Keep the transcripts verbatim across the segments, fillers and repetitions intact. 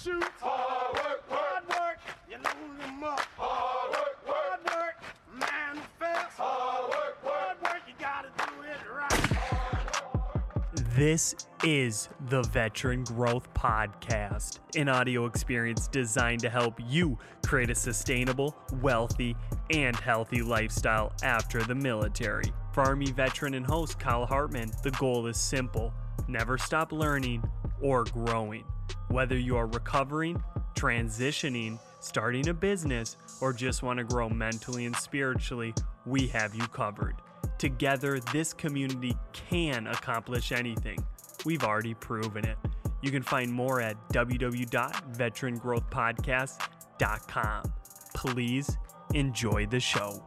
shoot. Hard work, hard work. You load them up. Hard work, hard work. Manifest. Hard work, hard work. You gotta do it right. This is the Veteran Growth Podcast, an audio experience designed to help you create a sustainable, wealthy, and healthy lifestyle after the military. For Army veteran and host Kyle Hartman, the goal is simple. Never stop learning or growing. Whether you are recovering, transitioning, starting a business, or just want to grow mentally and spiritually, we have you covered. Together, this community can accomplish anything. We've already proven it. You can find more at w w w dot veteran growth podcast dot com. Please enjoy the show.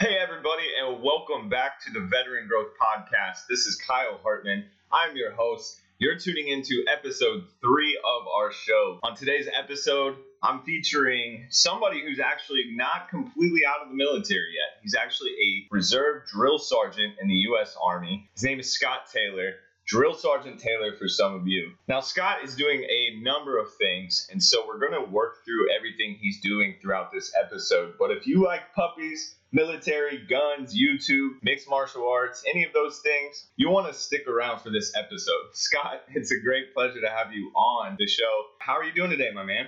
Hey everybody, and welcome back to the Veteran Growth Podcast. This is Kyle Hartman. I'm your host. You're tuning into episode three of our show. On today's episode, I'm featuring somebody who's actually not completely out of the military yet. He's actually a reserve drill sergeant in the U S Army. His name is Scott Taylor, Drill Sergeant Taylor for some of you. Now, Scott is doing a number of things, and so we're going to work through everything he's doing throughout this episode. But if you like puppies, military, guns, YouTube, mixed martial arts, any of those things, you want to stick around for this episode. Scott, it's a great pleasure to have you on the show. How are you doing today, my man?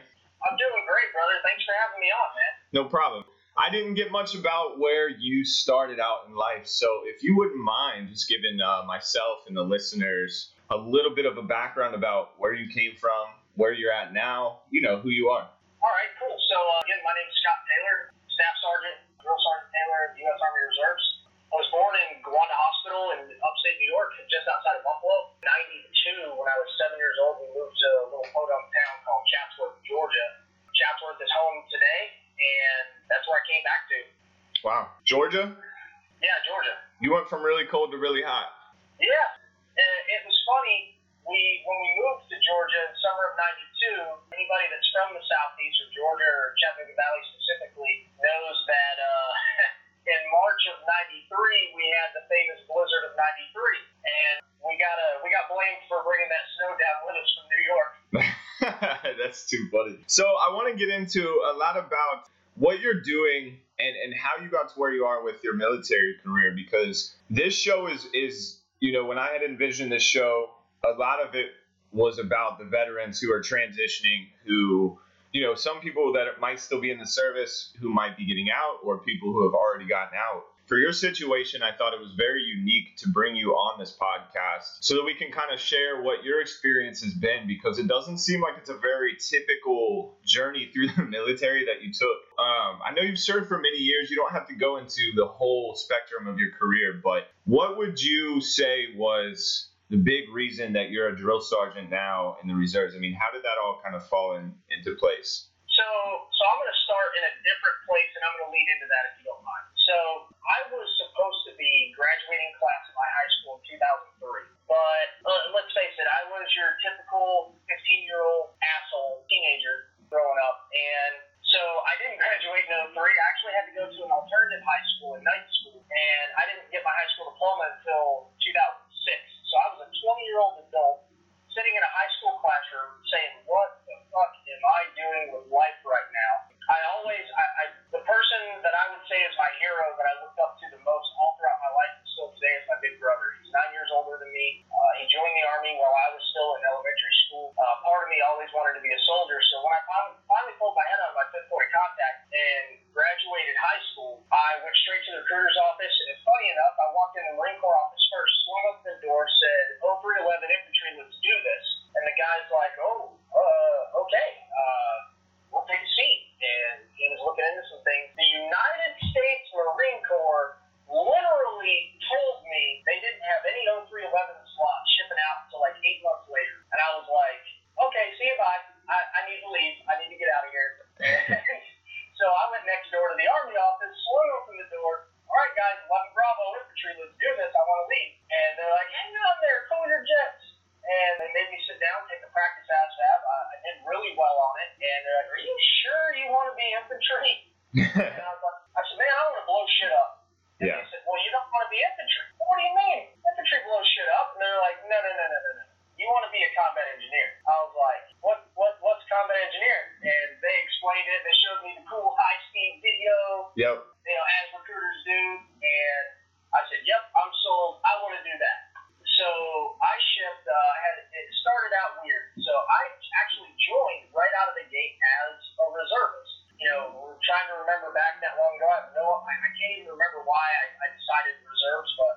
I'm doing great, brother. Thanks for having me on, man. No problem. I didn't get much about where you started out in life, so if you wouldn't mind just giving uh, myself and the listeners a little bit of a background about where you came from, where you're at now, you know, who you are. All right, cool. So uh, again, my name is Scott Taylor, Staff Sergeant, Drill Sergeant Taylor, U S Army Reserves. I was born in Gowanda Hospital in upstate New York, just outside of Buffalo. ninety-two, when I was seven years old, we moved to a little podunk town called Chatsworth, Georgia. Chatsworth is home today, and that's where I came back to. Wow. Georgia? Yeah, Georgia. You went from really cold to really hot. Yeah. And it was funny, we when we moved to Georgia in the summer of ninety-two, anybody that's from the southeast of Georgia or Chattanooga Valley specifically knows that uh, in March of ninety-three, we had the famous blizzard of ninety-three, and we got a, we got blamed for bringing that snow down with us from New York. That's too funny. So I want to get into a lot about what you're doing and, and how you got to where you are with your military career, because this show is, is, you know, when I had envisioned this show, a lot of it was about the veterans who are transitioning, who, you know, some people that might still be in the service who might be getting out, or people who have already gotten out. For your situation, I thought it was very unique to bring you on this podcast so that we can kind of share what your experience has been, because it doesn't seem like it's a very typical journey through the military that you took. Um, I know you've served for many years. You don't have to go into the whole spectrum of your career, but what would you say was the big reason that you're a drill sergeant now in the reserves? I mean, how did that all kind of fall in, into place? So, so I'm going to start in a different place, and I'm going to lead into that if you don't mind. So I was supposed to be graduating class at my high school in two thousand three, but uh, let's face it, I was your typical fifteen-year-old asshole teenager growing up, and so I didn't graduate in oh three. I actually had to go to an alternative high school and night school, and I didn't get my high school diploma until two thousand six, so I was a twenty-year-old adult sitting in a high school classroom saying, what the fuck am I doing with life right now? I always, I, I, the person that I would say is my hero that I looked up to the most all throughout my life and still today is my big brother. He's nine years older than me. Uh, he joined the Army while I was still in elementary school. Uh, part of me always wanted to be a soldier, so when I finally, finally pulled my head out of my fifth forty contact and graduated high school, I went straight to the recruiter's office, and funny enough, I walked in the Marine Corps office first, swung open the door, said, oh, three eleven infantry, let's do this. And the guy's like, oh, uh, okay, uh, we'll take a seat. And he was looking into some things. The United States Marine Corps literally told me they didn't have any oh three eleven slots shipping out until like eight months later. And I was like, okay, see you, bye. I, I need to leave. I need to get out of here. So I went next door to the Army office, swung open the door. All right, guys, eleven Bravo infantry, let's do this. I want to leave. And they're like, hang on there, pull your jets. And they made me sit down, take a practice ASVAB. I did really well on it. And they're like, are you sure you want to be infantry? And I was like, I said, man, I want to blow shit up. And yeah. They said, well, you don't want to be infantry. What do you mean? do? And I said, yep, I'm sold. I want to do that. So I shipped, uh, had, it started out weird. So I actually joined right out of the gate as a reservist. You know, we're trying to remember back that long ago. I, no, I, I can't even remember why I, I decided reserves, but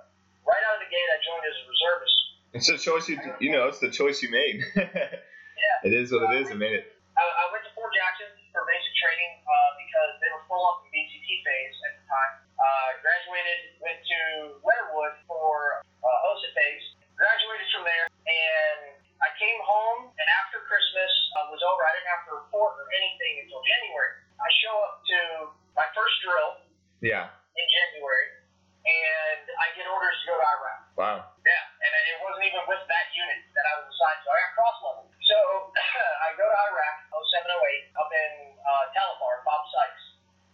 right out of the gate, I joined as a reservist. It's a choice, you, you know, it's the choice you made. Yeah. It is what it is. I made it. I, I went to Fort Jackson for basic training uh, because they were full up in B C T phase at the time. Uh, graduated, went to Leonardwood for uh, O S A phase, graduated from there, and I came home, and after Christmas uh, was over, I didn't have to report or anything until January. I show up to my first drill yeah. in January, and I get orders to go to Iraq. Wow. Yeah, and it wasn't even with that unit that I was assigned to. I got cross-leveled. So I go to Iraq, oh seven oh eight, up in uh, Talabar, Bob Sykes,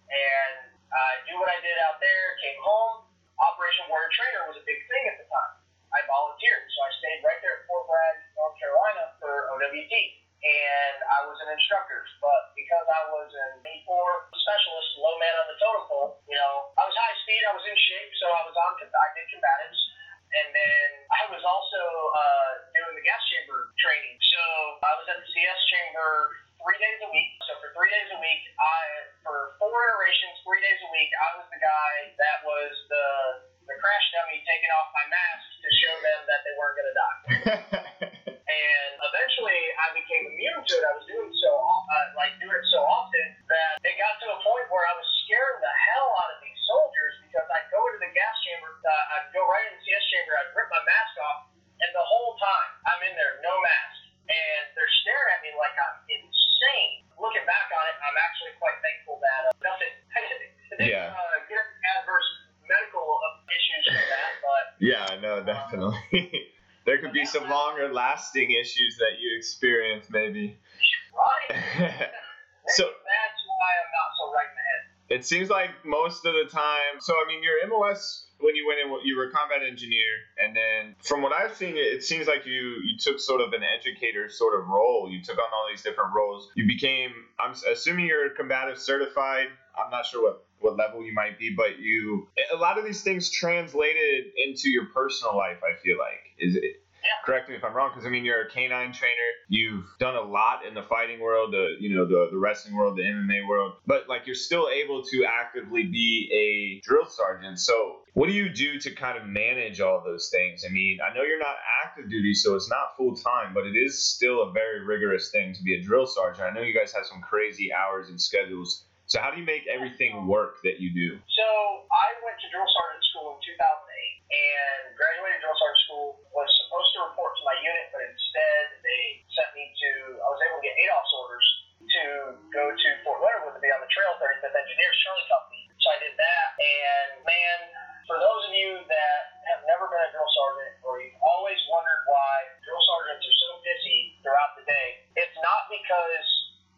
and I do what I did out there, came home. Operation Warrior Trainer was a big thing at the time. I volunteered, so I stayed right there at Fort Bragg, North Carolina for O W T, and I was an instructor, but because I was an A four specialist, low man on the totem pole, you know, I was high speed, I was in shape, so I was on, I did combatives, and then I was also uh, doing the gas chamber training, so I was at the C S chamber three days a week, so for three days a week, I, for four iterations, three days a week, I was the guy that was the the crash dummy taking off my mask to show them that they weren't going to die. And eventually I became immune to it. I was doing so, uh, like, doing it so often that it got to a point where I was scaring the hell out of these soldiers because I'd go into the gas chamber, uh, I'd go right into the C S chamber, I'd rip my mask off, and the whole time I'm in there, no mask. And they're staring at me like I'm insane. Looking back on it, I'm actually quite thankful that uh, nothing didn't yeah. uh, get adverse medical issues from that, but yeah, no, definitely. Um, there could be some longer lasting issues that you experience, maybe. Right. So that's why I'm not so right in the head. It seems like most of the time. So I mean, your M O S when you went in, you were a combat engineer, and then from what I've seen, it seems like you you took sort of an educator sort of role. You took on all these different roles. You became. I'm assuming you're combative certified. I'm not sure what. what level you might be, but you, a lot of these things translated into your personal life, I feel like. Is it, yeah. Correct me if I'm wrong, because I mean, you're a K nine trainer, you've done a lot in the fighting world, the, you know, the, the wrestling world, the M M A world, but like you're still able to actively be a drill sergeant. So what do you do to kind of manage all those things? I mean, I know you're not active duty, so it's not full time, but it is still a very rigorous thing to be a drill sergeant. I know you guys have some crazy hours and schedules. So how do you make everything work that you do? So I went to drill sergeant school in two thousand eight and graduated drill sergeant school, was supposed to report to my unit, but instead they sent me to, I was able to get A D O S orders to go to Fort Leonard Wood to be on the trail, thirty-fifth Engineers Charlie Company. So I did that, and man, for those of you that have never been a drill sergeant or you've always wondered why drill sergeants are so busy throughout the day, it's not because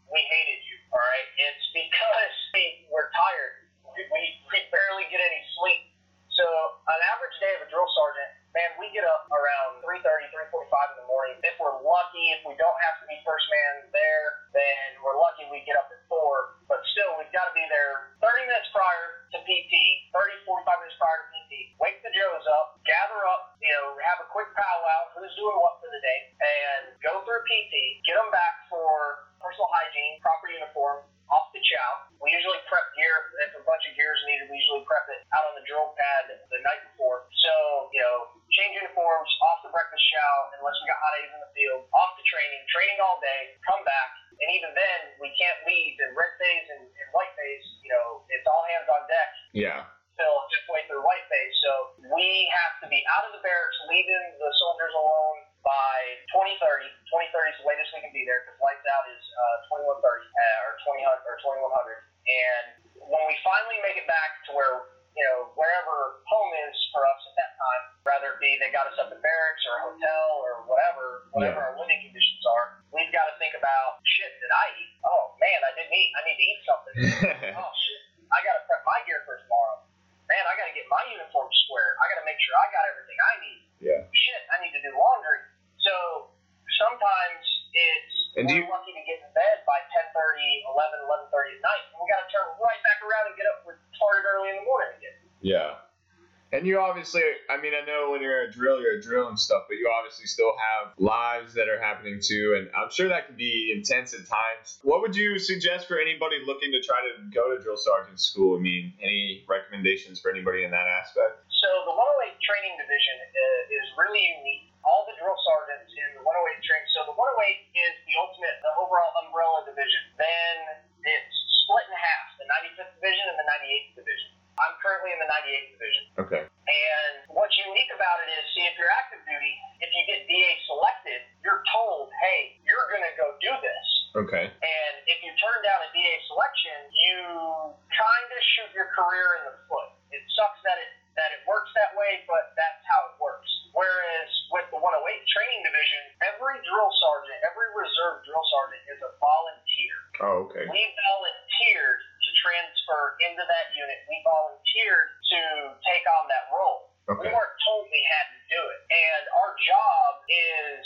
we hated you, all right? It's because we were tired. We, we, we barely get any sleep. So an average day of a drill sergeant, man, we get up around three thirty, three forty-five in the morning. If we're lucky, if we don't have to be first man there, then we're lucky we get up at four. But still, we've got to be there thirty minutes prior to P T, thirty, forty-five minutes prior to P T. Wake the Joes up, gather up, you know, have a quick powwow, who's doing what for the day, and go through P T, get them back for personal hygiene, proper uniform, off the chow. We usually prep gear. If a bunch of gear is needed, we usually prep it out on the drill pad the night before. So, you know, change uniforms, off the breakfast chow, unless we got hot eggs in the field, off to training, training all day, come back, and even then, we can't leave in red phase and, and white phase. You know, it's all hands on deck. Yeah. Still halfway through white phase, so we have to be out of the barracks, leaving the soldiers alone by twenty thirty. twenty thirty is the latest we can be there because lights out is uh, twenty-one thirty uh, or twenty or twenty-one hundred. And when we finally make it back to where, you know, wherever home is for us at that time, rather it be they got us up in barracks or a hotel or whatever, whatever yeah. our living conditions are, we've got to think about, shit, did I eat? Oh, man, I didn't eat. I need to eat something. Oh, shit, I got to prep my gear for tomorrow. Man, I got to get my uniform square. I got to make sure I got everything I need. Yeah. Shit, I need to do laundry. So sometimes it's and we're you, lucky to get in bed by ten thirty, eleven, eleven thirty at night, and we got to turn right back around and get up retarded early in the morning again. Yeah. And you obviously, I mean, I know when you're at drill, you're at drill and stuff, but you obviously still have lives that are happening too, and I'm sure that can be intense at times. What would you suggest for anybody looking to try to go to drill sergeant school? I mean, any recommendations for anybody in that aspect? So the one oh eight training division is really unique. All the drill sergeants in the one oh eight training. So the one oh eight is the ultimate, the overall umbrella division. Then it's split in half, the ninety-fifth Division and the ninety-eighth Division. I'm currently in the ninety-eighth Division. Okay. And what's unique about it is, see, if you're active duty, if you get D A selected, you're told, hey, you're going to go do this. Okay. And if you turn down a D A selection, you kind of shoot your career in the foot. It sucks that it that it works that way, but that's how it works. Whereas with the one oh eight training division, every drill sergeant, every reserve drill sergeant is a volunteer. Oh, okay. We volunteered to transfer into that unit. We volunteered to take on that role. Okay. We weren't told we had to do it. And our job is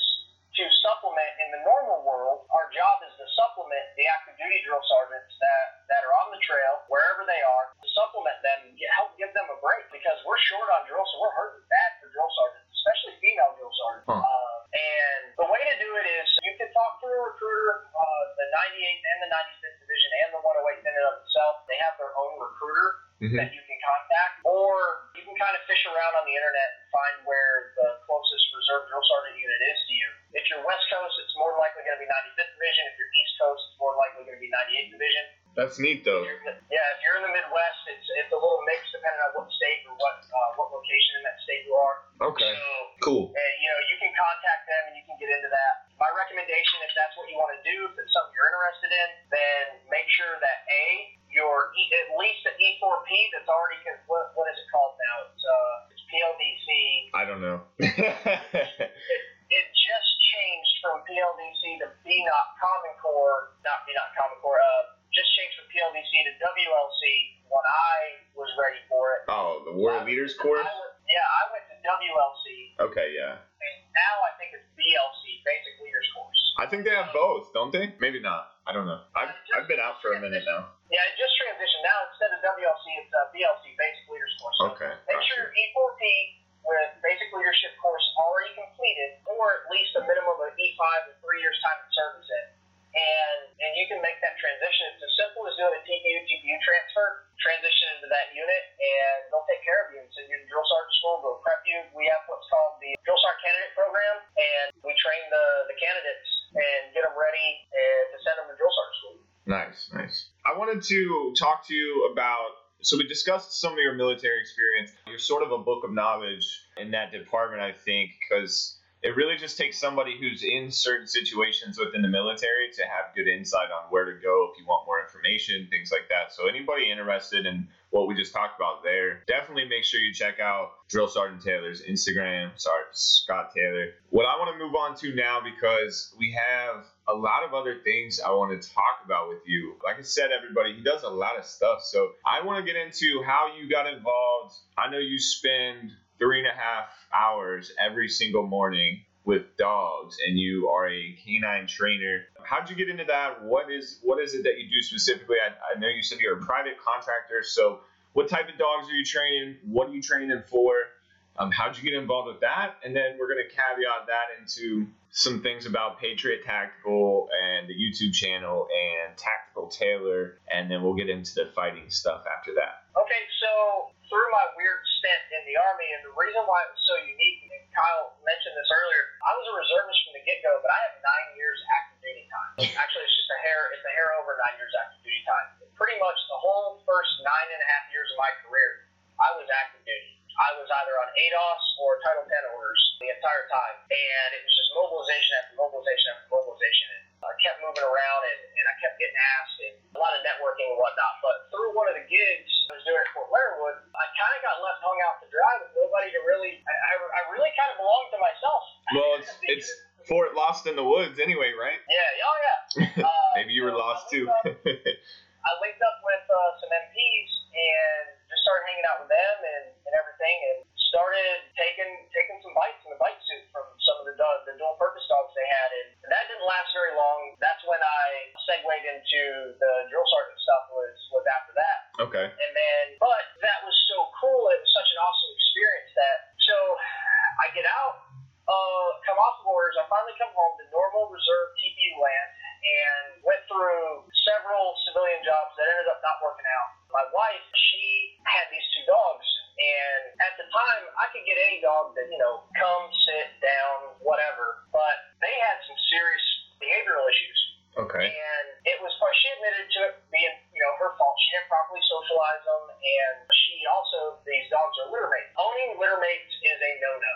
to supplement, in the normal world, our job is to supplement the active duty drill sergeants that, that are on the trail, wherever they are, to supplement them and get, help give them a break, because we're short on drills, so we're hurting bad for drill sergeants, especially female drill sergeants. Huh. Uh, and the way to do it is you can talk to a recruiter, uh, the ninety-eighth and the ninety-fifth Division and the one oh eight in and of itself, they have their own recruiter mm-hmm. that you can contact, or you can kind of fish around on the internet and find where the closest reserve drill sergeant unit is to you. If you're West Coast, it's more likely going to be ninety-fifth Division. If you're East Coast, it's more likely going to be ninety-eighth Division. That's neat, though. If the, yeah, if you're in the Midwest, it's it's a little mix depending on what state or what uh, what location in that state you are. Okay. So, cool. And, you know, you can contact them and you can get into that. My recommendation, if that's what you want to do, if it's something you're interested in, then make sure that A, you're e, at least an E four P that's already what what is it called now? It's uh it's P L D C. I don't know. it, it just changed from P L D C to B N O C Common Core, not B N O C Common Core, uh, just changed from P L D C to W L C when I was ready for it. Oh, the War I, Leaders course? I went, yeah, I went to W L C. Okay, yeah. And now I think it's B L C, Basic Leaders course. I think they have both, don't they? Maybe not. I don't know. I've, just, I've been out for a minute now. Yeah, it just transitioned. Now instead of W L C, it's uh, B L C, Basic Leaders course. So okay. Make sure E four P with basic leadership course already completed, or at least a minimum of E five with three years time of service in, and and you can make that transition. It's as simple as doing a T P U T P U transfer, transition into that unit, and they'll take care of you and send you to drill sergeant school, they'll prep you. We have what's called the drill sergeant candidate program, and we train the the candidates and get them ready and to send them to drill sergeant school. Nice, nice. I wanted to talk to you about. So we discussed some of your military experience. You're sort of a book of knowledge in that department, I think, because it really just takes somebody who's in certain situations within the military to have good insight on where to go if you want more information, things like that. So anybody interested in what we just talked about there, definitely make sure you check out Drill Sergeant Taylor's Instagram, Sergeant Scott Taylor. What I want to move on to now, because we have a lot of other things I want to talk about with you. Like I said, everybody, he does a lot of stuff. So I want to get into how you got involved. I know you spend three and a half hours every single morning with dogs, and you are a canine trainer. How'd you get into that? What is what is it that you do specifically? I, I know you said you're a private contractor, so what type of dogs are you training? What are you training them for? Um, how'd you get involved with that? And then we're going to caveat that into some things about Patriot Tactical and the YouTube channel and Tactical Taylor, and then we'll get into the fighting stuff after that. Okay, so through my weird stint in the Army, and the reason why it was so unique, and Kyle mentioned this earlier, I was a reservist from the get-go, but I have nine years active duty time. Actually, it's just a hair, it's a hair over nine years active duty time. Pretty much the whole first nine and a half years of my career, I was active duty. I was either on A D O S or Title ten orders the entire time, and it was just mobilization after mobilization after mobilization, and I kept moving around, and, and I kept getting asked, and a lot of networking and whatnot, but through one of the gigs I was doing at Fort Leonard Wood, I kind of got left hung out to dry with nobody to really, I, I, I really kind of belonged to myself. Well, it's, it's Fort Lost in the Woods anyway, right? Yeah, oh yeah. Uh, Maybe you were so lost I too. Up, I linked up with uh, some M Ps, and just started hanging out with them and, and everything, and started taking taking some bites in the bite suit from some of the dog, the dual purpose dogs they had, and that didn't last very long. That's when I segued into the drill sergeant stuff was was after that. Okay. And then, but that was so cool. It time, I could get any dog that, you know, come, sit, down, whatever. But they had some serious behavioral issues. Okay. And it was, she admitted to it being, you know, her fault. She didn't properly socialize them. And she also, these dogs are littermates. Owning littermates is a no-no.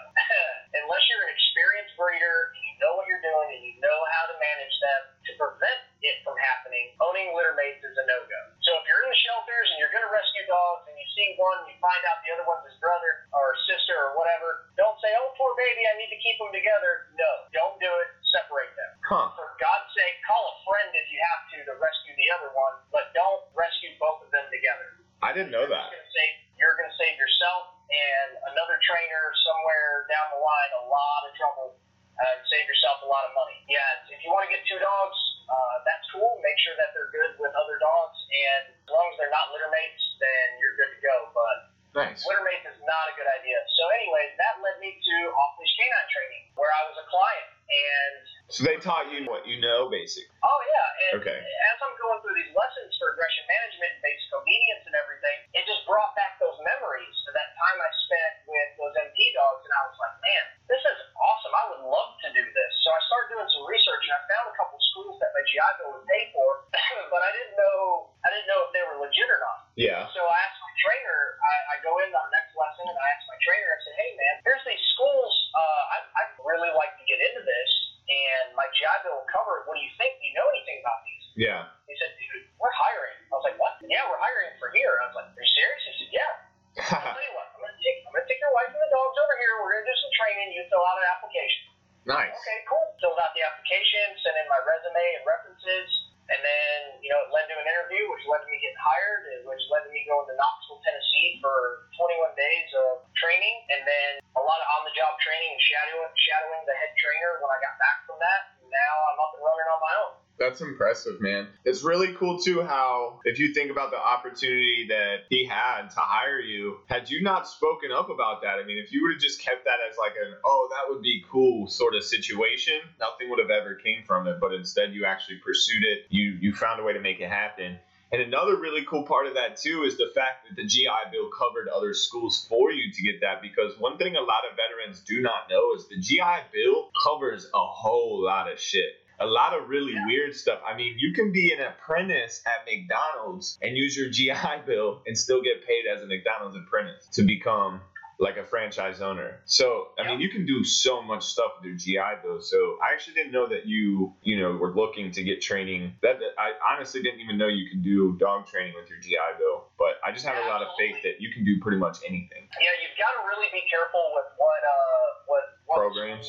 Unless you're an experienced breeder, and you know what you're doing, and you know how to manage them to prevent it from happening, owning littermates is a no-go. So if you're in the shelters and you're going to rescue dogs and you see one and you find out the other one's his brother or sister or whatever, don't say, oh, poor baby, I need to keep them together. No, don't do it. Separate them. Huh. For God's sake, call a friend if you have to to rescue the other one, but don't rescue both of them together. I didn't know that. You're going to save yourself and another trainer somewhere down the line a lot of trouble and save yourself a lot of money. Yeah, if you want to get two dogs, uh, that's cool. Make sure that they're good with other dogs, and as long as they're not littermates, then you're good to go. But nice. Littermates is not a good idea. So anyways, that led me to off-leash canine training, where I was a client. And so they taught you what you know, basically. Oh, yeah. And okay. As I'm going through these lessons for aggression management and basic obedience and everything, it just brought back those memories of that time I spent with those M D dogs. And I was like, man, this is awesome. I would love to do this. So I started doing some research, and I found a couple schools that my G I Bill would pay for, but I didn't know I didn't know if they were legit or not. Yeah. So I asked my trainer. I, I go in on the next lesson, and I asked my trainer. I said, hey, man, here's these schools. Uh, I, I'd really like to get into this, and my G I Bill will cover it. What do you think? Do you know anything about these? Yeah. He said, dude, we're hiring. I was like, what? Yeah, we're hiring for here. I was like, are you serious? He said, yeah. I'll tell you what, I'm going to take, I'm going to take your wife and the dogs over here. We're going to do some training. You fill out an application. Nice. Okay, cool. Filled out the application, sent in my resume and references. And then, you know, it led to an interview, which led to me getting hired, which led to me going to Knoxville, Tennessee for twenty-one days of training. And then a lot of on-the-job training and shadowing, shadowing the head trainer when I got back from that. And now I'm up and running on my own. That's impressive, man. It's really cool, too, how if you think about the opportunity that he had to hire you, had you not spoken up about that, I mean, if you would have just kept that as like an, oh, that would be cool sort of situation, nothing would have ever came from it. But instead, you actually pursued it. You, you found a way to make it happen. And another really cool part of that, too, is the fact that the G I Bill covered other schools for you to get that, because one thing a lot of veterans do not know is the G I Bill covers a whole lot of shit. A lot of really yeah. weird stuff. I mean, you can be an apprentice at McDonald's and use your G I Bill and still get paid as a McDonald's apprentice to become like a franchise owner. So, I yeah. mean, you can do so much stuff with your G I Bill. So I actually didn't know that you, you know, were looking to get training. That, that I honestly didn't even know you could do dog training with your G I Bill. But I just have yeah, a lot absolutely. of faith that you can do pretty much anything. Yeah, you've got to really be careful with what, uh, what, what programs.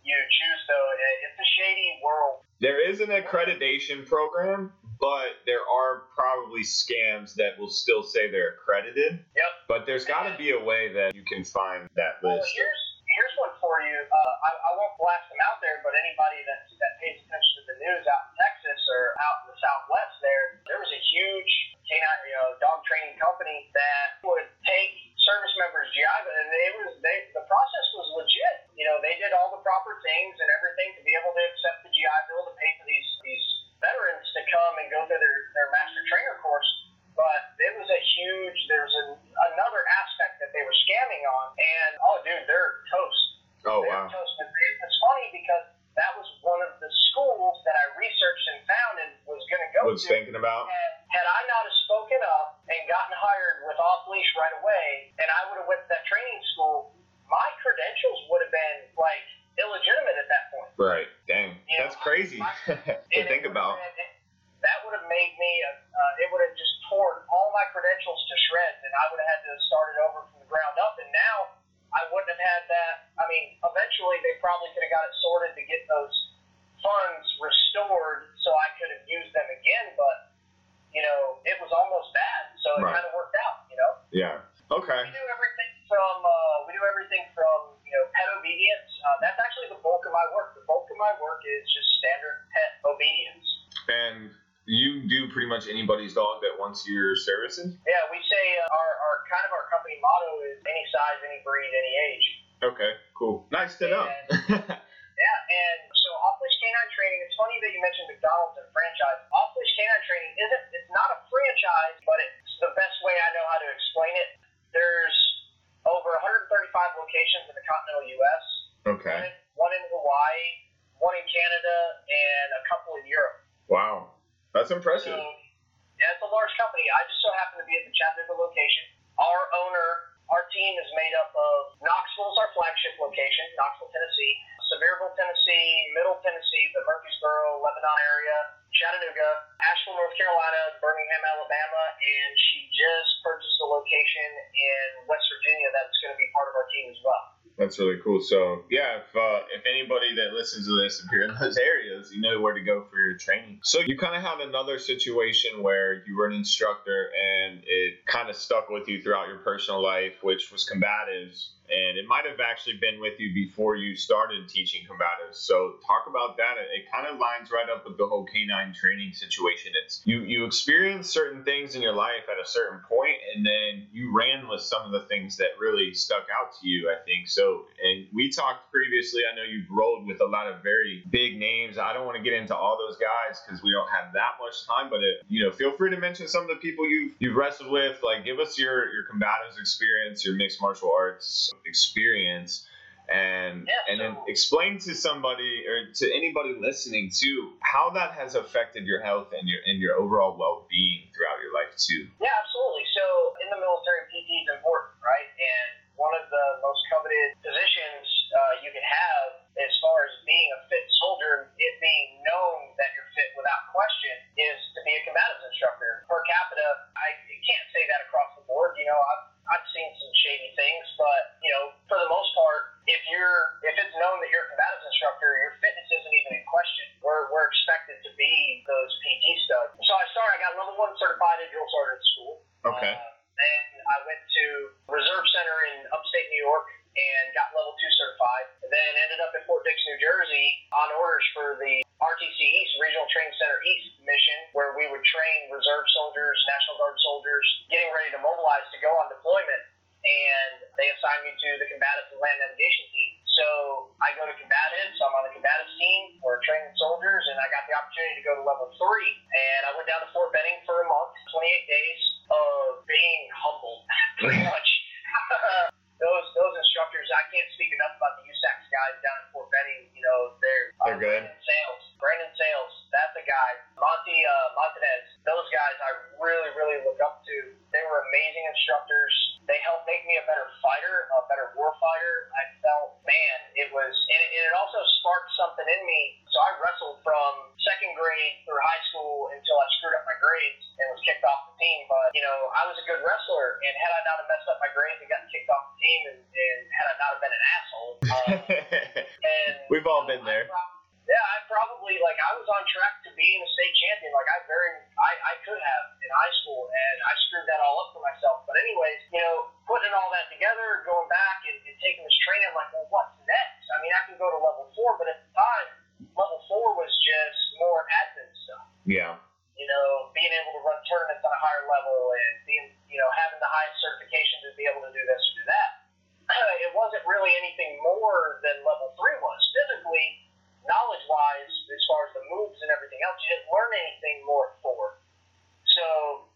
You choose, though. It's a shady world. There is an accreditation program, but there are probably scams that will still say they're accredited. Yep. But there's got to be a way that you can find that well, list. Here's, here's one for you. Uh, I, I won't blast them out there, but anybody that, that pays attention to the news out in Texas or out in the Southwest there, there was a huge canine, you know, dog training company that would take service members G I Bill, and it was, they, the process was legit. You know, they did all the proper things and everything to be able to accept the G I Bill to pay for these, these veterans to come and go through their, their master trainer course. But it was a huge, there was an, another aspect that they were scamming on, and oh, dude, they're toast. Oh, they're wow. toast. It's funny because that was one of the schools that I researched and found and was going to go was to. Was thinking about. And had I not have spoken up and gotten hired with Off Leash right away, and I would have went to that training school, my credentials would have been, like, illegitimate at that point. Right. Dang. You That's know, crazy my, to think about. Been, it, that would have made me, uh, it would have just torn all my credentials to shreds, and I would have had to have started over from the ground up, and now I wouldn't have had that. I mean, eventually they probably could have got it sorted to get those funds restored so I could have used them again, but, you know, it was almost bad, so it right. kind of worked out, you know? Yeah, okay. We do everything from, uh, we do everything from, you know, pet obedience. Uh, that's actually the bulk of my work. The bulk of my work is just standard pet obedience. And you do pretty much anybody's dog that wants your services? Yeah, we say uh, our, our kind of our company motto is any size, any breed, any age. Okay, cool. Nice to and, know. Yeah, and so off-leash canine training, it's funny that you mentioned McDonald's and franchise. Off-leash canine training isn't, it's not a franchise, but it's the best way I know how to explain it. There's over one hundred thirty-five Gatineau, U S. Okay. One in, one in Hawaii, one in Canada, and a couple in Europe. Wow. That's impressive. So, yeah, it's a large company. I just so happen to be at the Chattanooga location. Our owner, our team is made up of Knoxville's our flagship location, Knoxville, Tennessee, Sevierville, Tennessee, Middle Tennessee, the Murfreesboro, Lebanon area, Chattanooga, Asheville, North Carolina, Birmingham, Alabama, and she just purchased a location in West Virginia that's going to be part of our team as well. That's really cool. So, yeah, if uh, if anybody that listens to this, if you're in those areas, you know where to go for your training. So you kind of had another situation where you were an instructor and it kind of stuck with you throughout your personal life, which was combatives. And it might have actually been with you before you started teaching combatives. So talk about that. It, it kind of lines right up with the whole K nine training situation. It's you, you experience certain things in your life at a certain point, and then you ran with some of the things that really stuck out to you, I think. So, and we talked previously, I know you've rolled with a lot of very big names. I don't want to get into all those guys because we don't have that much time, but it, you know, feel free to mention some of the people you've, you've wrestled with. Like, give us your, your combatives experience, your mixed martial arts experience, and yeah, and so, then explain to somebody or to anybody listening too how that has affected your health and your and your overall well-being throughout your life too. Yeah, absolutely. So in the military, P T is important, right? And one of the most coveted positions uh, you can have as far as being a fit soldier, it being known that you're fit without question, is to be a combatives instructor. Per capita, I can't say that across the board. You know, I've I've seen some shady things, but, you know, for the most part, if you're, if it's known that you're a combatives instructor, your fitness isn't even in question. We're, we're expected to be those P T studs. So I started, I got level one certified at Drill Sergeant School. Okay. Uh, then I went to Reserve Center in upstate New York and got level two certified. Then ended up in Fort Dix, New Jersey on orders for the R T C East, Regional Training Center East mission, where we would train reserve soldiers, National Guard soldiers, getting ready to mobilize to go on deployment. And they assigned me to the combatives and land navigation team. So I go to combatives, I'm on the combatives team, we're training soldiers, and I got the opportunity to go to level three. And I went down to Fort Benning for a month, twenty-eight days of being humble, pretty much. Those those instructors, I can't speak enough about the U S A C guys down in Fort Benning. You know, they're, they're uh, good. Brandon Sales. Brandon Sales, that's a guy. Monty uh, Montanez, those guys I really, really look up to. They were amazing instructors. They helped make me a better fighter, a better war fighter. I felt, man, it was, and it, and it also sparked something in me. So I wrestled from second grade through high school until I screwed up my grades and was kicked off the team. But, you know, I was a good wrestler, and had I not have messed up my grades and gotten kicked off the team, and, and had I not have been an asshole. Um, and we've all been there. I probably, yeah, I probably, like, I was on track to being a state champion. Like, I very, I, I could have in high school, and I screwed that all up for myself. But anyways, you know, putting all that together, going back and, and taking this training, I'm like, well, what's next? I mean, I can go to level four, but at the time, level four was just more admin stuff. Yeah. You know, being able to run tournaments on a higher level and being, you know, having the highest certification to be able to do this or do that. It wasn't really anything more than level three was. Physically, knowledge-wise, as far as the moves and everything else, you didn't learn anything more at four. So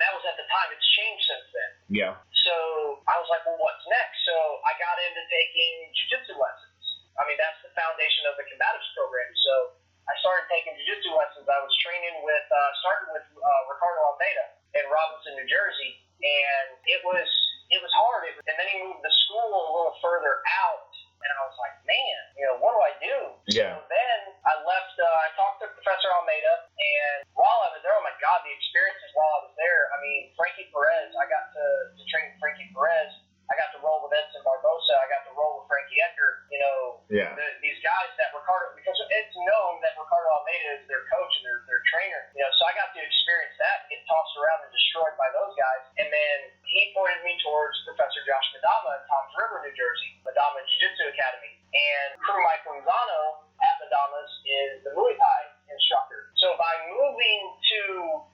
that was at the time. It's changed since then. Yeah. So I was like, well, what's next? So I got into taking jiu-jitsu lessons. I mean, that's the foundation of the combatives program. So I started taking jiu-jitsu lessons. I was training with, uh, started with uh, Ricardo Almeida in Robinson, New Jersey, and it was it was hard. It was, and then he moved the school a little further out, and I was like, man, you know, what do I do? Yeah. So then I left. Uh, I talked to Professor Almeida, and while I was there, oh my God, the experiences while I was there. I mean, Frankie Perez. I got to, to train with Frankie Perez. I got to roll with Edson Barbosa. I got to roll with Frankie Edgar. You know, yeah. the, these guys that Ricardo, because it's known that Ricardo Almeida is their coach and their, their trainer. You know, so I got to experience that and get tossed around and destroyed by those guys. And then he pointed me towards Professor Josh Madama at Toms River, New Jersey, Madama Jiu-Jitsu Academy. And crew Mike Lozano at Madama's is the Muay Thai instructor. So by moving to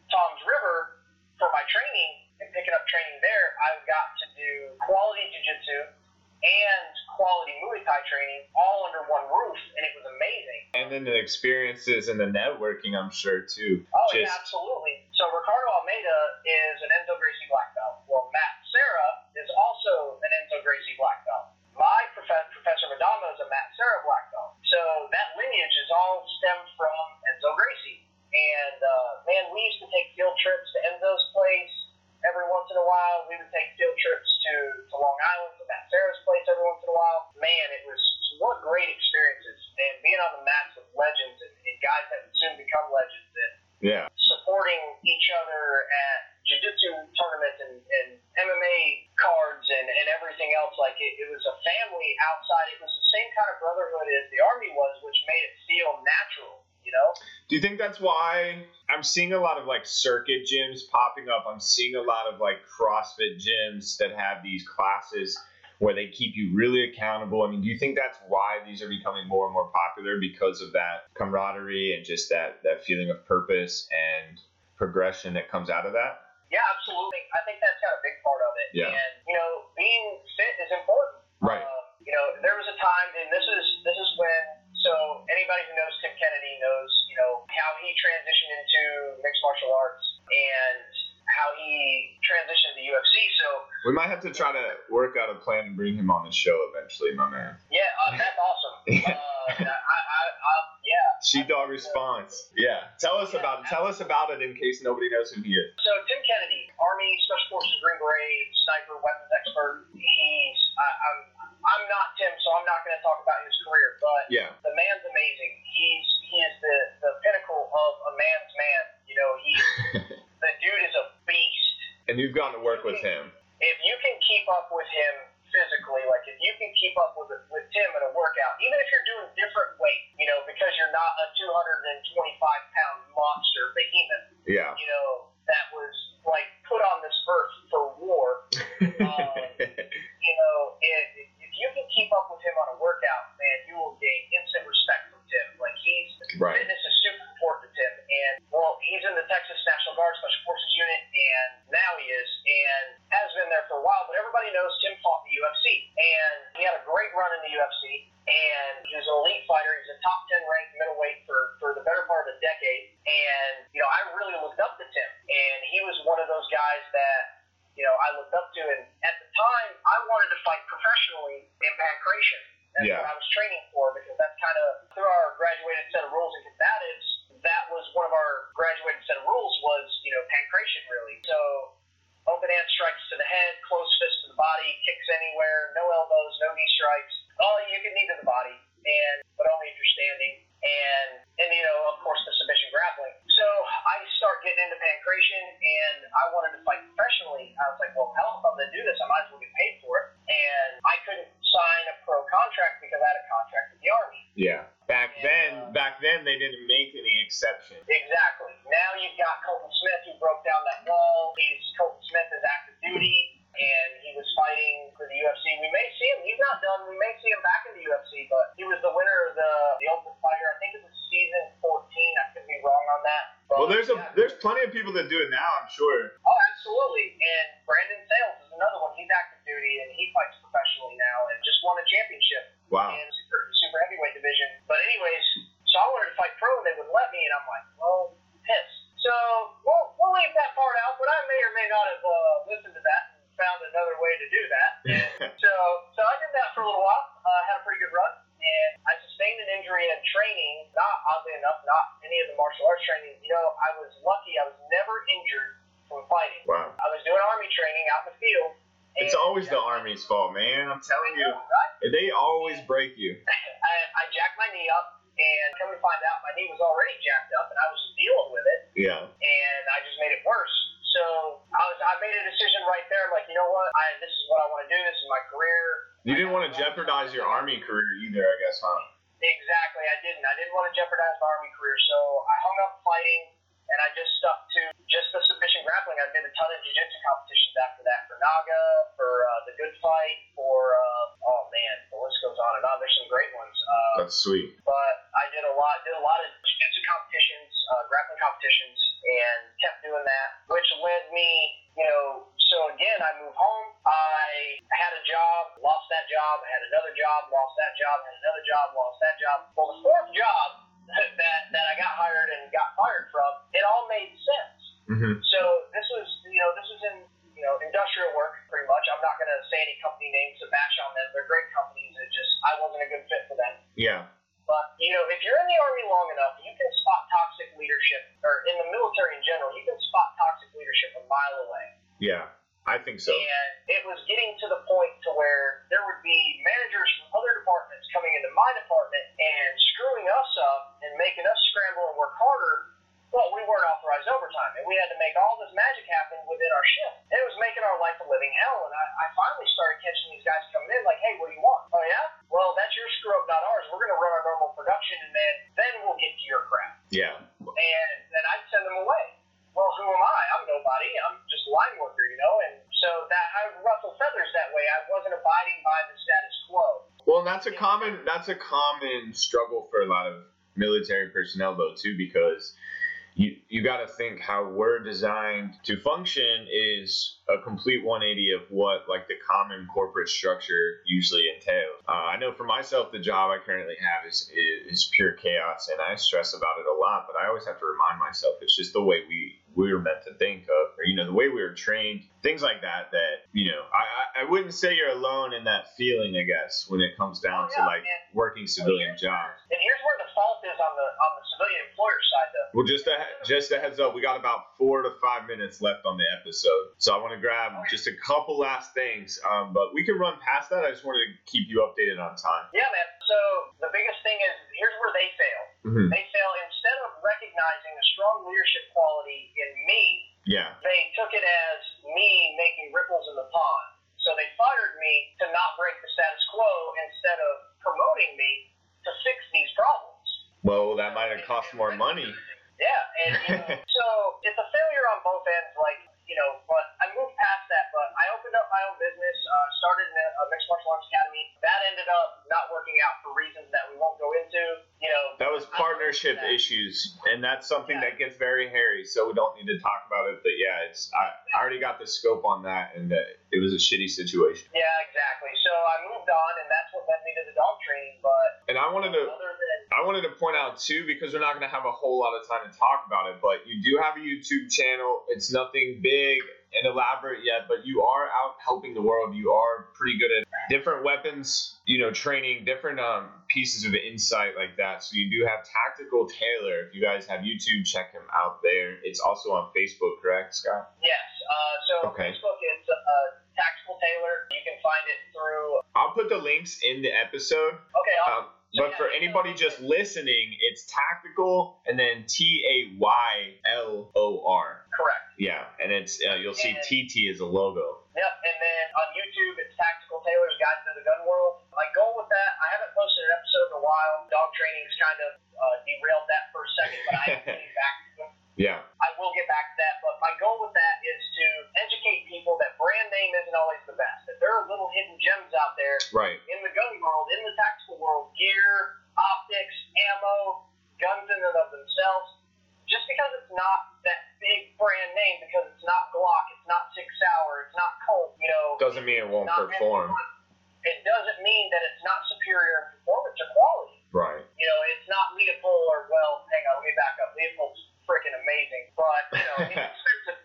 Toms River for my training, and picking up training there, I've got to do quality jiu-jitsu and quality Muay Thai training all under one roof, and it was amazing. And then the experiences and the networking, I'm sure, too. Oh, Just... yeah, absolutely. So Ricardo Almeida is an Enzo Gracie black belt. Well, Matt Serra is also an Enzo Gracie black belt. My professor, It was a family outside. It was the same kind of brotherhood as the Army was, which made it feel natural, you know? Do you think that's why I'm seeing a lot of, like, circuit gyms popping up? I'm seeing a lot of, like, CrossFit gyms that have these classes where they keep you really accountable. I mean, do you think that's why these are becoming more and more popular, because of that camaraderie and just that, that feeling of purpose and progression that comes out of that? Yeah, absolutely. I think that's got a big part of it. Yeah. And, you know, being fit is important. Right. Uh, you know, there was a time, and this is this is when, so anybody who knows Tim Kennedy knows, you know, how he transitioned into mixed martial arts and how he transitioned to U F C. So we might have to try to work out a plan and bring him on the show eventually, my man. Yeah, uh, that's awesome. uh, I, I, I, yeah. She dog response. Yeah. Tell us yeah, about it. Tell us about it in case nobody knows who he is. So Tim Kennedy, Army Special Forces Green Beret sniper, weapons expert. He's I, I'm I'm not Tim, so I'm not going to talk about his career. But yeah. The man's amazing. He's he is the the pinnacle of a man's man. You know, he's the dude is a beast. And you've gotten to work with him. If you can keep up with him physically, like if you can keep up with with Tim in a workout, even if you're doing different weight, you know, because you're not a two hundred twenty-five pound monster behemoth. Yeah. You know, that was like put on this earth for war. um, you know, if, if you can keep up with him on a workout, man, you will gain instant respect from Tim. Like he's right. Fitness is super important to Tim, and well, he's in the Texas National Guard Special Forces Unit, and now he is, and has been there for a while. But everybody knows Tim fought in the U F C, and he had a great run in the U F C, and he was an elite fighter. He's a top ten ranked middleweight for for the better part of a decade, and you know, I really looked up to Tim, and he was one of those guys that, you know, I looked up to, and at the time, I wanted to fight professionally in Pancration. That's yeah. what I was training for, because that's kind of, through our graduated set of rules and combatives, that was one of our graduated set of rules was, you know, Pancration, really. So, open hand strikes to the head, close fist to the body, kicks anywhere, no elbows, no knee strikes, all you can knee to the body, and but only if you're standing. And, and, you know, of course, the submission grappling. So I start getting into Pancration, and I wanted to fight professionally. I was like, well, hell, if I'm going to do this, I might as well get paid for it. And I couldn't sign a pro contract because I had a contract with the Army. Yeah. Back and, then, uh, back then, they didn't make any exceptions. Exactly. Now you've got Colton Smith, who broke down that wall. He's Colton Smith is active duty. And he was fighting for the U F C. We may see him. He's not done. We may see him back in the U F C, but he was the winner of the, the Ultimate Fighter. I think it was season fourteen. I could be wrong on that. But well, there's yeah. a there's plenty of people that do it now, I'm sure. Oh, absolutely. And Brandon Sales is another one. He's active duty, and he fights professionally now and just won a championship wow. in the super, super heavyweight division. But anyways, so I wanted to fight pro, and they wouldn't let me, and I'm like, well, pissed. So we'll, we'll leave that part out, but I may or may not have uh, listened to that. Found another way to do that. so so I did that for a little while. Uh, had a pretty good run, and I sustained an injury in training. Not oddly enough, not any of the martial arts training. You know, I was lucky. I was never injured from fighting. Wow. I was doing Army training out in the field. And it's always the Army's fault, man. I'm telling you, right? They always break you. I, I jacked my knee up. And come to find out, my knee was already jacked up, and I was just dealing with it. Yeah. And I just made it worse. So I was—I made a decision right there. I'm like, you know what? I, this is what I want to do. This is my career. You didn't want to jeopardize your Army career either, I guess, huh? Exactly. I didn't. I didn't want to jeopardize my Army career. So I hung up fighting, and I just stuck to just the submission grappling. I did a ton of jiu-jitsu competitions after that for Naga, for uh, the Good Fight, for uh, oh man, the list goes on and on. There's some great ones. Uh, That's sweet. But I did a lot. Did a lot of jiu-jitsu competitions, uh, grappling competitions. And kept doing that, which led me, you know, so again, I moved home. I had a job, lost that job, had another job, lost that job, had another job, lost that job. Well, the fourth job that, that I got hired and got fired from, it all made sense. Mm-hmm. So this was, you know, this was in, you know, industrial work pretty much. I'm not going to say any company names to bash on them. They're great companies. It just, I wasn't a good fit for them. Yeah. But, you know, if you're in the Army long enough, you can spot toxic leadership, or in the military in general, you can spot toxic leadership a mile away. Yeah, I think so. And it was getting to the point to where there would be managers from other departments coming into my department and screwing us up and making us scramble and work harder. Well, we weren't authorized overtime, and we had to make all this magic happen within our shift. And it was making our life a living hell, and I, I finally started catching these guys coming in like, hey, hey, what do you want? Oh, yeah? Well, that's your screw up, not ours. We're going to run our normal production, and then, then we'll get to your crap. Yeah. And then I'd send them away. Well, who am I? I'm nobody. I'm just a line worker, you know? And so that I would rustle feathers that way. I wasn't abiding by the status quo. Well, that's a common that's a common struggle for a lot of military personnel, though, too, because you you got to think how we're designed to function is a complete one eighty of what, like, the common corporate structure usually entails. Uh, I know for myself, the job I currently have is, is is pure chaos, and I stress about it a lot, but I always have to remind myself it's just the way we, we were meant to think of, or, you know, the way we were trained, things like that, that, you know, I, I, I wouldn't say you're alone in that feeling, I guess, when it comes down oh, yeah, to, like, man. working civilian so jobs. And here's where the fault is on the on the civilian employer side, though. Well, just a, just a heads up, we got about four to five minutes left on the episode, so I want to grab just a couple last things, um, but we can run past that. I just wanted to keep you updated on time. Yeah, man. So the biggest thing is, here's where they fail. Mm-hmm. They fail instead of recognizing a strong leadership quality in me. Yeah. They took it as me making ripples in the pond. So they fired me to not break the status quo instead of promoting me to fix these problems. Well, that might have cost more money. Yeah, and you know, so it's a failure on both ends, like, you know, but I moved past that, but I opened up my own business, uh, started in a, a mixed martial arts academy. That ended up not working out for reasons that we won't go into, you know. That was partnership that. issues, and that's something yeah. that gets very hairy, so we don't need to talk about it, but yeah, it's I, I already got the scope on that, and uh, it was a shitty situation. Yeah, exactly. So I moved on, and that's what led me to the dog training, but... And I wanted to... I wanted to point out, too, because we're not going to have a whole lot of time to talk about it, but you do have a YouTube channel. It's nothing big and elaborate yet, but you are out helping the world. You are pretty good at different weapons, you know, training, different um, pieces of insight like that. So you do have Tactical Taylor. If you guys have YouTube, check him out there. It's also on Facebook, correct, Scott? Yes. Uh, so okay. Facebook is uh, Tactical Taylor. You can find it through... I'll put the links in the episode. Okay, I'll... Um, But yeah, for anybody just listening, it's Tactical and then T A Y L O R. Correct. Yeah, and it's uh, you'll see and, T T as a logo. Yep, and then on YouTube, it's Tactical Taylor's Guide to the Gun World. My goal with that, I haven't posted an episode in a while. Dog training's kind of uh, derailed that for a second, but I am getting back to it. Yeah. I will get back to that, but my goal with that is to educate people that brand name isn't always the best. That there are little hidden gems out there. Right. In the gun world, in the tactical world, gear, optics, ammo, guns in and of themselves. Just because it's not that big brand name, because it's not Glock, it's not Six Hour, it's not Colt, you know. Doesn't mean it won't perform. It doesn't mean that it's not superior in performance or quality. Right. You know, it's not Leopold or, well, hang on, let me back up. Leopold's freaking amazing. But, you know, in terms of,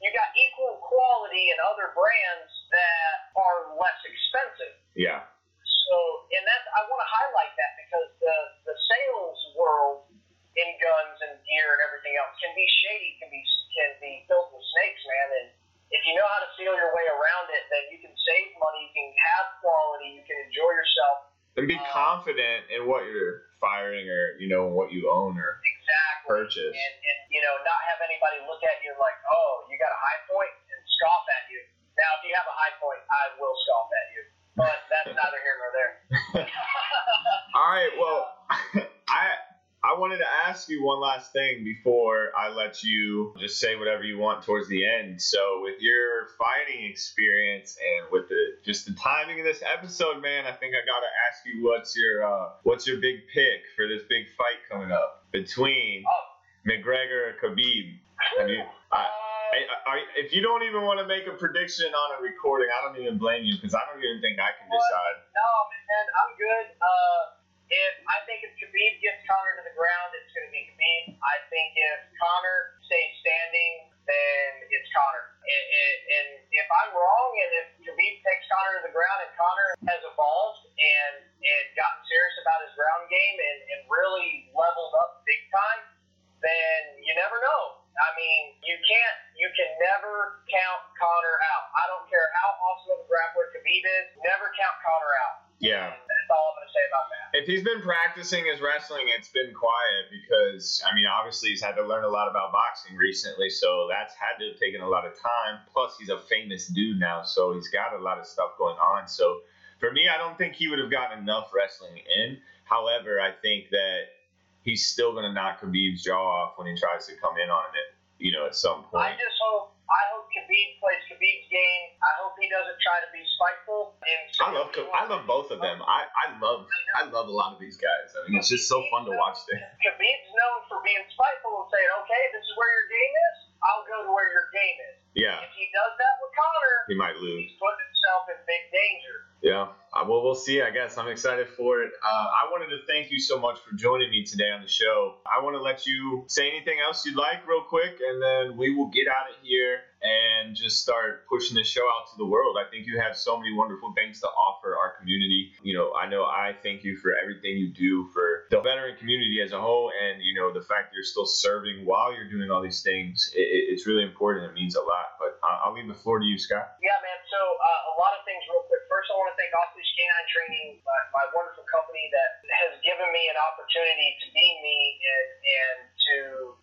you got equal quality in other brands that are less expensive. Yeah. So, and that's, I want to highlight that because the, the sales world in guns and gear and everything else can be shady, can be can be filled with snakes, man. And if you know how to feel your way around it, then you can save money, you can have quality, you can enjoy yourself. And be um, confident in what you're firing or, you know, what you own or exactly. purchase. And, and, you know, not have anybody look at you like, oh, you got a high point and scoff at you. Now, if you have a high point, I will scoff at you. But that's neither here nor there. All right. Well, I I wanted to ask you one last thing before I let you just say whatever you want towards the end. So with your fighting experience and with the just the timing of this episode, man, I think I got to ask you what's your uh, what's your big pick for this big fight coming up between oh. McGregor and Khabib. Have you, I, I, I, if you don't even want to make a prediction on a recording, I don't even blame you because I don't even think I can decide. No, man, I'm good. Uh, If I think if Khabib gets Conor to the ground, it's going to be Khabib. I think if Conor stays standing, then it's Conor. And, and, and if I'm wrong, and if Khabib takes Conor to the ground, and Conor has evolved and, and gotten serious about his ground game and, and really leveled up big time, then you never know. I mean, you can't, you can never count Conor out. I don't care how awesome of a grappler Khabib is, never count Conor out. Yeah. That's all I'm going to say about that. If he's been practicing his wrestling, it's been quiet because, I mean, obviously he's had to learn a lot about boxing recently, so that's had to have taken a lot of time. Plus, he's a famous dude now, so he's got a lot of stuff going on. So, for me, I don't think he would have gotten enough wrestling in. However, I think that he's still going to knock Khabib's jaw off when he tries to come in on it, you know, at some point. I just hope I hope Khabib plays Khabib's game. I hope he doesn't try to be spiteful. And I love I love both of them. I, I love I love a lot of these guys. I mean, it's just so fun to watch them. Khabib's known for being spiteful and saying, okay, this is where your game is. I'll go to where your game is. Yeah. If he does that with Connor, he might lose. He's putting himself in big danger. Yeah. Well, we'll see, I guess. I'm excited for it. Uh, I wanted to thank you so much for joining me today on the show. I want to let you say anything else you'd like real quick, and then we will get out of here and just start pushing this show out to the world. I think you have so many wonderful things to offer our community. You know, I know I thank you for everything you do for the veteran community as a whole, and, you know, the fact that you're still serving while you're doing all these things, it, it's really important. It means a lot. But I'll leave the floor to you, Scott. Yeah, man. So uh, a lot of things real quick. First, I want to thank Off Leash K nine Training, my, my wonderful company that has given me an opportunity to be me and, and to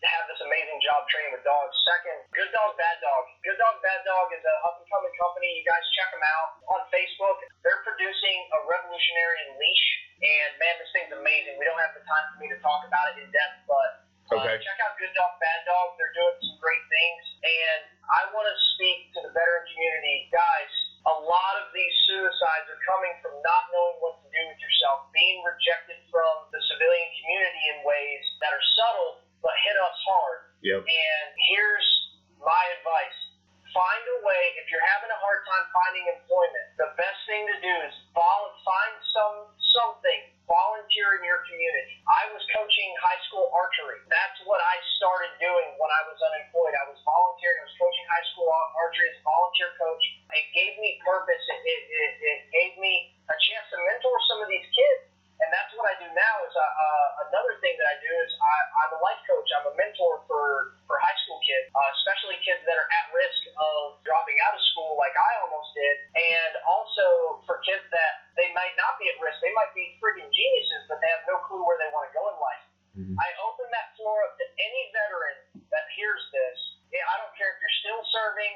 have this amazing job training with dogs. Second, Good Dog, Bad Dog. Good Dog, Bad Dog is an up-and-coming company. You guys check them out on Facebook. They're producing a revolutionary leash, and, man, this thing's amazing. We don't have the time for me to talk about it in depth, but okay. Uh, check out Good Dog, Bad Dog. They're doing some great things, and I want to speak to the veteran community. Guys, a lot of these suicides are coming from not knowing what to do with yourself, being rejected from the civilian community in ways that are subtle but hit us hard. Yep. And here's my advice. Find a way, if you're having a hard time finding employment, the best thing to do is vol- find some something, volunteer in your community. I was coaching high school archery. That's what I started doing when I was unemployed. I was volunteering. I was coaching high school archery as a volunteer coach. It gave me purpose. It, it, it, it gave me a chance to mentor some of these kids. And that's what I do now is uh, uh, another thing that I do is I, I'm a life coach. I'm a mentor for, for high school kids, uh, especially kids that are at risk of dropping out of school like I almost did. And also for kids that they might not be at risk. They might be freaking geniuses, but they have no clue where they want to go in life. Mm-hmm. I open that floor up to any veteran that hears this. Yeah, I don't care if you're still serving,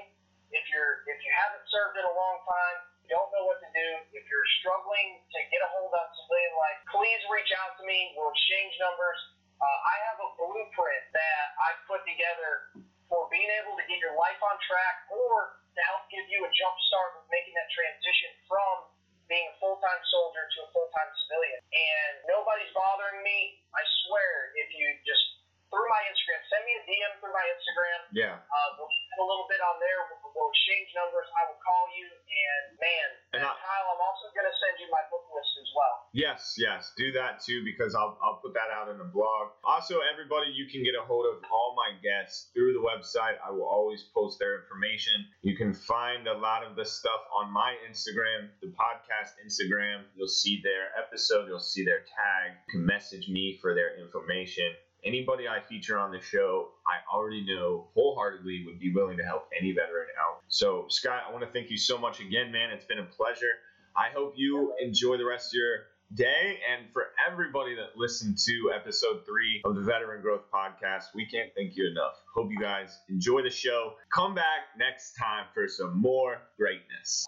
if you're if you haven't served in a long time, don't know what to do, if you're struggling to get a hold on civilian life, please reach out to me. We'll exchange numbers. Uh, I have a blueprint that I've put together for being able to get your life on track or to help give you a jump start with making that transition from being a full-time soldier to a full-time civilian. And nobody's bothering me. I swear, if you just through my Instagram, send me a D M through my Instagram. Yeah. Uh, we'll spend a little bit on there. We'll, we'll exchange numbers. I will call you. And man, and I, Kyle, I'm also going to send you my book list as well. Yes, yes. Do that too, because I'll I'll put that out in the blog. Also, everybody, you can get a hold of all my guests through the website. I will always post their information. You can find a lot of the stuff on my Instagram, the podcast Instagram. You'll see their episode. You'll see their tag. You can message me for their information. Anybody I feature on the show, I already know wholeheartedly would be willing to help any veteran out. So, Scott, I want to thank you so much again, man. It's been a pleasure. I hope you enjoy the rest of your day. And for everybody that listened to episode three of the Veteran Growth Podcast, we can't thank you enough. Hope you guys enjoy the show. Come back next time for some more greatness.